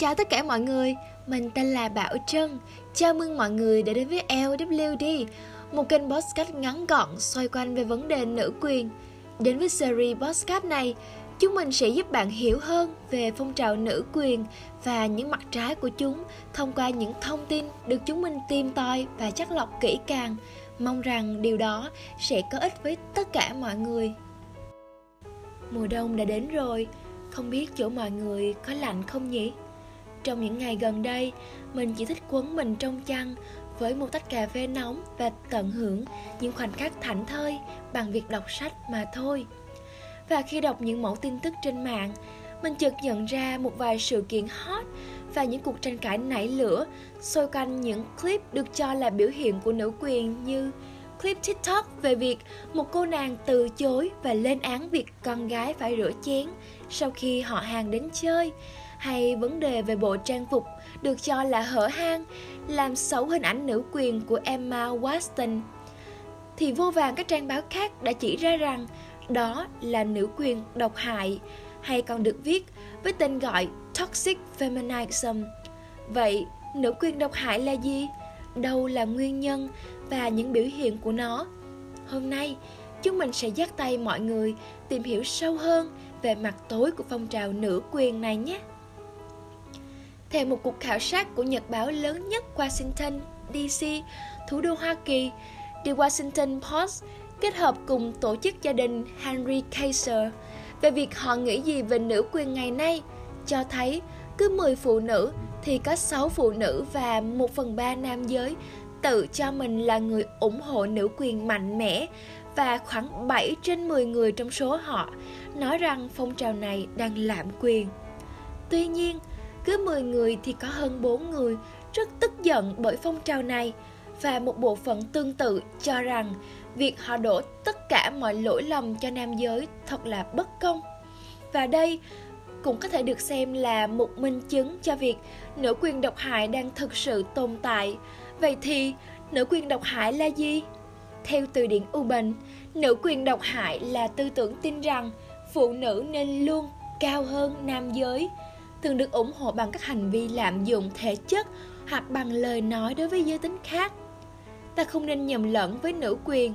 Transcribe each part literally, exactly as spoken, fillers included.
Chào tất cả mọi người, mình tên là Bảo Trân. Chào mừng mọi người đã đến với lờ vê đê, một kênh podcast ngắn gọn xoay quanh về vấn đề nữ quyền. Đến với series podcast này, chúng mình sẽ giúp bạn hiểu hơn về phong trào nữ quyền và những mặt trái của chúng thông qua những thông tin được chúng mình tìm tòi và chắt lọc kỹ càng. Mong rằng điều đó sẽ có ích với tất cả mọi người. Mùa đông đã đến rồi, không biết chỗ mọi người có lạnh không nhỉ? Trong những ngày gần đây, mình chỉ thích quấn mình trong chăn với một tách cà phê nóng và tận hưởng những khoảnh khắc thảnh thơi bằng việc đọc sách mà thôi. Và khi đọc những mẫu tin tức trên mạng, mình chợt nhận ra một vài sự kiện hot và những cuộc tranh cãi nảy lửa xoay quanh những clip được cho là biểu hiện của nữ quyền, như clip TikTok về việc một cô nàng từ chối và lên án việc con gái phải rửa chén sau khi họ hàng đến chơi, hay vấn đề về bộ trang phục được cho là hở hang, làm xấu hình ảnh nữ quyền của Emma Watson. Thì vô vàn các trang báo khác đã chỉ ra rằng đó là nữ quyền độc hại, hay còn được viết với tên gọi Toxic Feminism. Vậy, nữ quyền độc hại là gì? Đâu là nguyên nhân và những biểu hiện của nó? Hôm nay, chúng mình sẽ dắt tay mọi người tìm hiểu sâu hơn về mặt tối của phong trào nữ quyền này nhé. Theo một cuộc khảo sát của nhật báo lớn nhất Washington, đê xê, thủ đô Hoa Kỳ, The Washington Post kết hợp cùng tổ chức gia đình Henry Kaiser về việc họ nghĩ gì về nữ quyền ngày nay, cho thấy cứ mười phụ nữ thì có sáu phụ nữ và một phần ba nam giới tự cho mình là người ủng hộ nữ quyền mạnh mẽ, và khoảng bảy trên mười người trong số họ nói rằng phong trào này đang lạm quyền. Tuy nhiên, cứ mười người thì có hơn bốn người rất tức giận bởi phong trào này, và một bộ phận tương tự cho rằng việc họ đổ tất cả mọi lỗi lầm cho nam giới thật là bất công. Và đây cũng có thể được xem là một minh chứng cho việc nữ quyền độc hại đang thực sự tồn tại. Vậy thì, nữ quyền độc hại là gì? Theo từ điển Urban, nữ quyền độc hại là tư tưởng tin rằng phụ nữ nên luôn cao hơn nam giới, thường được ủng hộ bằng các hành vi lạm dụng thể chất hoặc bằng lời nói đối với giới tính khác. Ta không nên nhầm lẫn với nữ quyền.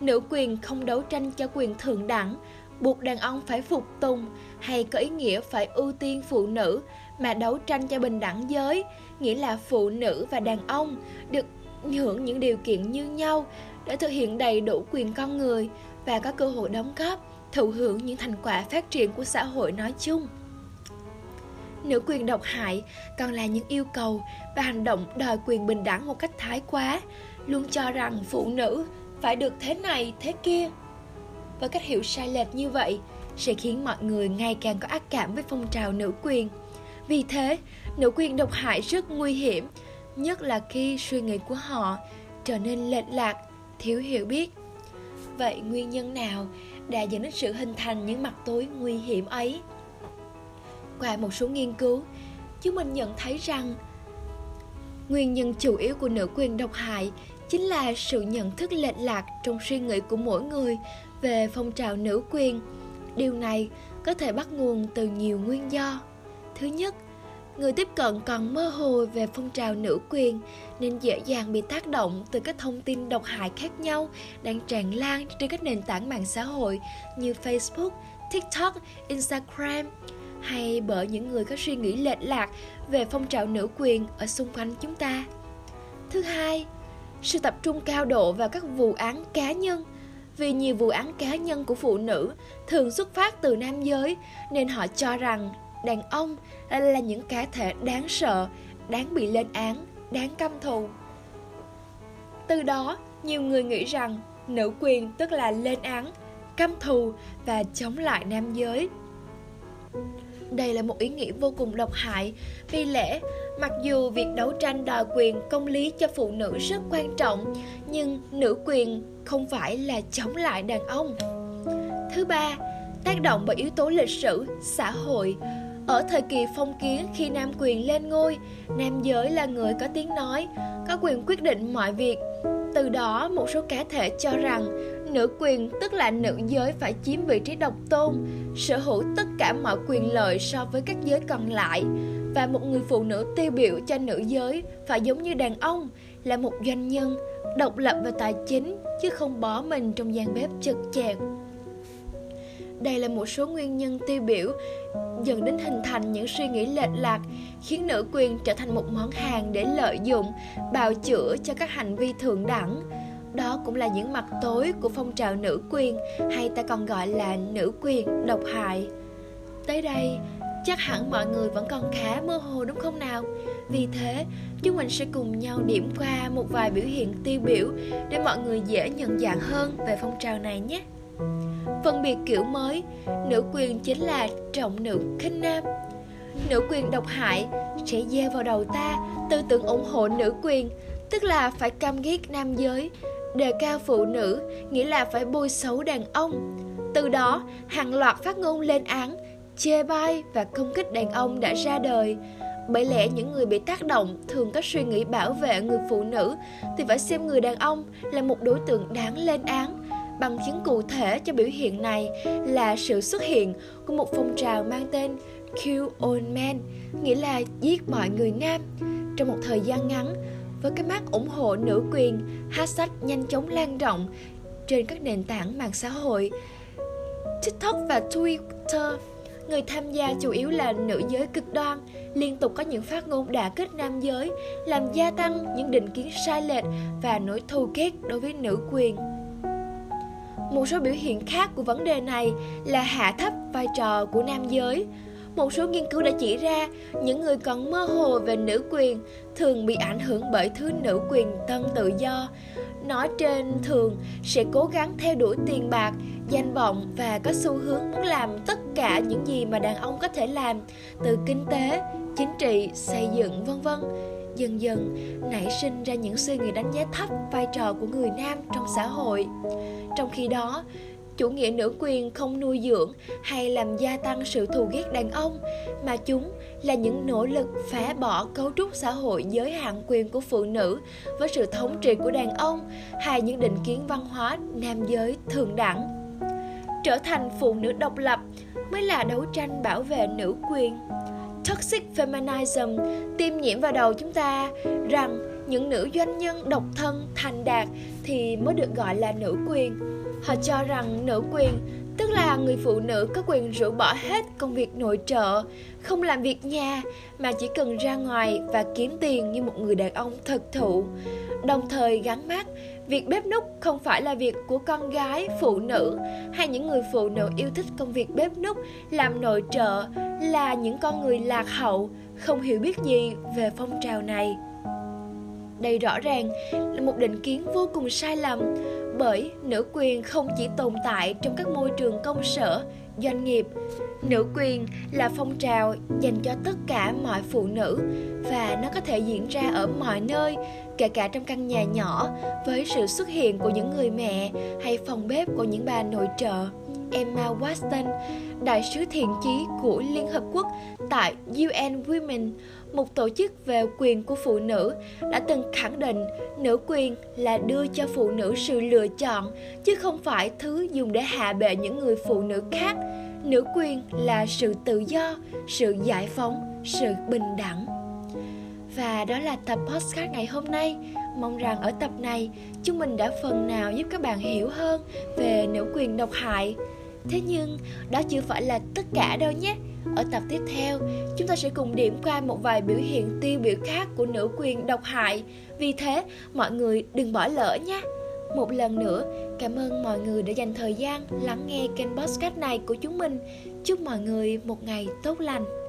Nữ quyền không đấu tranh cho quyền thượng đẳng, buộc đàn ông phải phục tùng hay có ý nghĩa phải ưu tiên phụ nữ, mà đấu tranh cho bình đẳng giới, nghĩa là phụ nữ và đàn ông được hưởng những điều kiện như nhau để thực hiện đầy đủ quyền con người và có cơ hội đóng góp, thụ hưởng những thành quả phát triển của xã hội nói chung. Nữ quyền độc hại còn là những yêu cầu và hành động đòi quyền bình đẳng một cách thái quá, luôn cho rằng phụ nữ phải được thế này, thế kia. Và cách hiểu sai lệch như vậy sẽ khiến mọi người ngày càng có ác cảm với phong trào nữ quyền. Vì thế, nữ quyền độc hại rất nguy hiểm, nhất là khi suy nghĩ của họ trở nên lệch lạc, thiếu hiểu biết. Vậy nguyên nhân nào đã dẫn đến sự hình thành những mặt tối nguy hiểm ấy? Qua một số nghiên cứu, chúng mình nhận thấy rằng nguyên nhân chủ yếu của nữ quyền độc hại chính là sự nhận thức lệch lạc trong suy nghĩ của mỗi người về phong trào nữ quyền. Điều này có thể bắt nguồn từ nhiều nguyên do. Thứ nhất, người tiếp cận còn mơ hồ về phong trào nữ quyền nên dễ dàng bị tác động từ các thông tin độc hại khác nhau đang tràn lan trên các nền tảng mạng xã hội như Facebook, TikTok, Instagram, hay bởi những người có suy nghĩ lệch lạc về phong trào nữ quyền ở xung quanh chúng ta. Thứ hai, sự tập trung cao độ vào các vụ án cá nhân. Vì nhiều vụ án cá nhân của phụ nữ thường xuất phát từ nam giới nên họ cho rằng đàn ông là những cá thể đáng sợ, đáng bị lên án, đáng căm thù. Từ đó, nhiều người nghĩ rằng nữ quyền tức là lên án, căm thù và chống lại nam giới. Đây là một ý nghĩa vô cùng độc hại. Vì lẽ, mặc dù việc đấu tranh đòi quyền công lý cho phụ nữ rất quan trọng, nhưng nữ quyền không phải là chống lại đàn ông. Thứ ba, tác động bởi yếu tố lịch sử, xã hội. Ở thời kỳ phong kiến, khi nam quyền lên ngôi, nam giới là người có tiếng nói, có quyền quyết định mọi việc. Từ đó, một số cá thể cho rằng nữ quyền tức là nữ giới phải chiếm vị trí độc tôn, sở hữu tất cả mọi quyền lợi so với các giới còn lại, và một người phụ nữ tiêu biểu cho nữ giới phải giống như đàn ông, là một doanh nhân, độc lập về tài chính, chứ không bó mình trong gian bếp chực chạc. Đây là một số nguyên nhân tiêu biểu dẫn đến hình thành những suy nghĩ lệch lạc, khiến nữ quyền trở thành một món hàng để lợi dụng, bào chữa cho các hành vi thượng đẳng. Đó cũng là những mặt tối của phong trào nữ quyền, hay ta còn gọi là nữ quyền độc hại. Tới đây, chắc hẳn mọi người vẫn còn khá mơ hồ đúng không nào? Vì thế, chúng mình sẽ cùng nhau điểm qua một vài biểu hiện tiêu biểu để mọi người dễ nhận dạng hơn về phong trào này nhé. Phân biệt kiểu mới, nữ quyền chính là trọng nữ khinh nam. Nữ quyền độc hại sẽ gieo vào đầu ta tư tưởng ủng hộ nữ quyền, tức là phải căm ghét nam giới, đề cao phụ nữ, nghĩa là phải bôi xấu đàn ông. Từ đó, hàng loạt phát ngôn lên án, chê bai và công kích đàn ông đã ra đời. Bởi lẽ những người bị tác động thường có suy nghĩ bảo vệ người phụ nữ thì phải xem người đàn ông là một đối tượng đáng lên án. Bằng chứng cụ thể cho biểu hiện này là sự xuất hiện của một phong trào mang tên Kill All Men, nghĩa là giết mọi người nam. Trong một thời gian ngắn, với cái mác ủng hộ nữ quyền, hashtag nhanh chóng lan rộng trên các nền tảng mạng xã hội TikTok và Twitter. Người tham gia chủ yếu là nữ giới cực đoan, liên tục có những phát ngôn đả kích nam giới, làm gia tăng những định kiến sai lệch và nỗi thù ghét đối với nữ quyền. Một số biểu hiện khác của vấn đề này là hạ thấp vai trò của nam giới. Một số nghiên cứu đã chỉ ra những người còn mơ hồ về nữ quyền thường bị ảnh hưởng bởi thứ nữ quyền tân tự do. Nó trên thường sẽ cố gắng theo đuổi tiền bạc, danh vọng và có xu hướng muốn làm tất cả những gì mà đàn ông có thể làm, từ kinh tế, chính trị, xây dựng, vân vân. Dần dần nảy sinh ra những suy nghĩ đánh giá thấp vai trò của người nam trong xã hội. Trong khi đó, chủ nghĩa nữ quyền không nuôi dưỡng hay làm gia tăng sự thù ghét đàn ông, mà chúng là những nỗ lực phá bỏ cấu trúc xã hội giới hạn quyền của phụ nữ với sự thống trị của đàn ông, hay những định kiến văn hóa nam giới thượng đẳng. Trở thành phụ nữ độc lập mới là đấu tranh bảo vệ nữ quyền. Toxic Feminism tiêm nhiễm vào đầu chúng ta rằng những nữ doanh nhân độc thân thành đạt thì mới được gọi là nữ quyền. Họ cho rằng nữ quyền tức là người phụ nữ có quyền rũ bỏ hết công việc nội trợ, không làm việc nhà mà chỉ cần ra ngoài và kiếm tiền như một người đàn ông thực thụ. Đồng thời gắn mác việc bếp núc không phải là việc của con gái, phụ nữ, hay những người phụ nữ yêu thích công việc bếp núc, làm nội trợ là những con người lạc hậu, không hiểu biết gì về phong trào này. Đây rõ ràng là một định kiến vô cùng sai lầm, bởi nữ quyền không chỉ tồn tại trong các môi trường công sở, doanh nghiệp. Nữ quyền là phong trào dành cho tất cả mọi phụ nữ, và nó có thể diễn ra ở mọi nơi, kể cả trong căn nhà nhỏ với sự xuất hiện của những người mẹ hay phòng bếp của những bà nội trợ. Emma Watson, đại sứ thiện chí của Liên Hợp Quốc tại u en Women, một tổ chức về quyền của phụ nữ, đã từng khẳng định nữ quyền là đưa cho phụ nữ sự lựa chọn, chứ không phải thứ dùng để hạ bệ những người phụ nữ khác. Nữ quyền là sự tự do, sự giải phóng, sự bình đẳng. Và đó là tập podcast ngày hôm nay. Mong rằng ở tập này, chúng mình đã phần nào giúp các bạn hiểu hơn về nữ quyền độc hại. Thế nhưng, đó chưa phải là tất cả đâu nhé. Ở tập tiếp theo, chúng ta sẽ cùng điểm qua một vài biểu hiện tiêu biểu khác của nữ quyền độc hại. Vì thế, mọi người đừng bỏ lỡ nhé. Một lần nữa, cảm ơn mọi người đã dành thời gian lắng nghe kênh podcast này của chúng mình. Chúc mọi người một ngày tốt lành.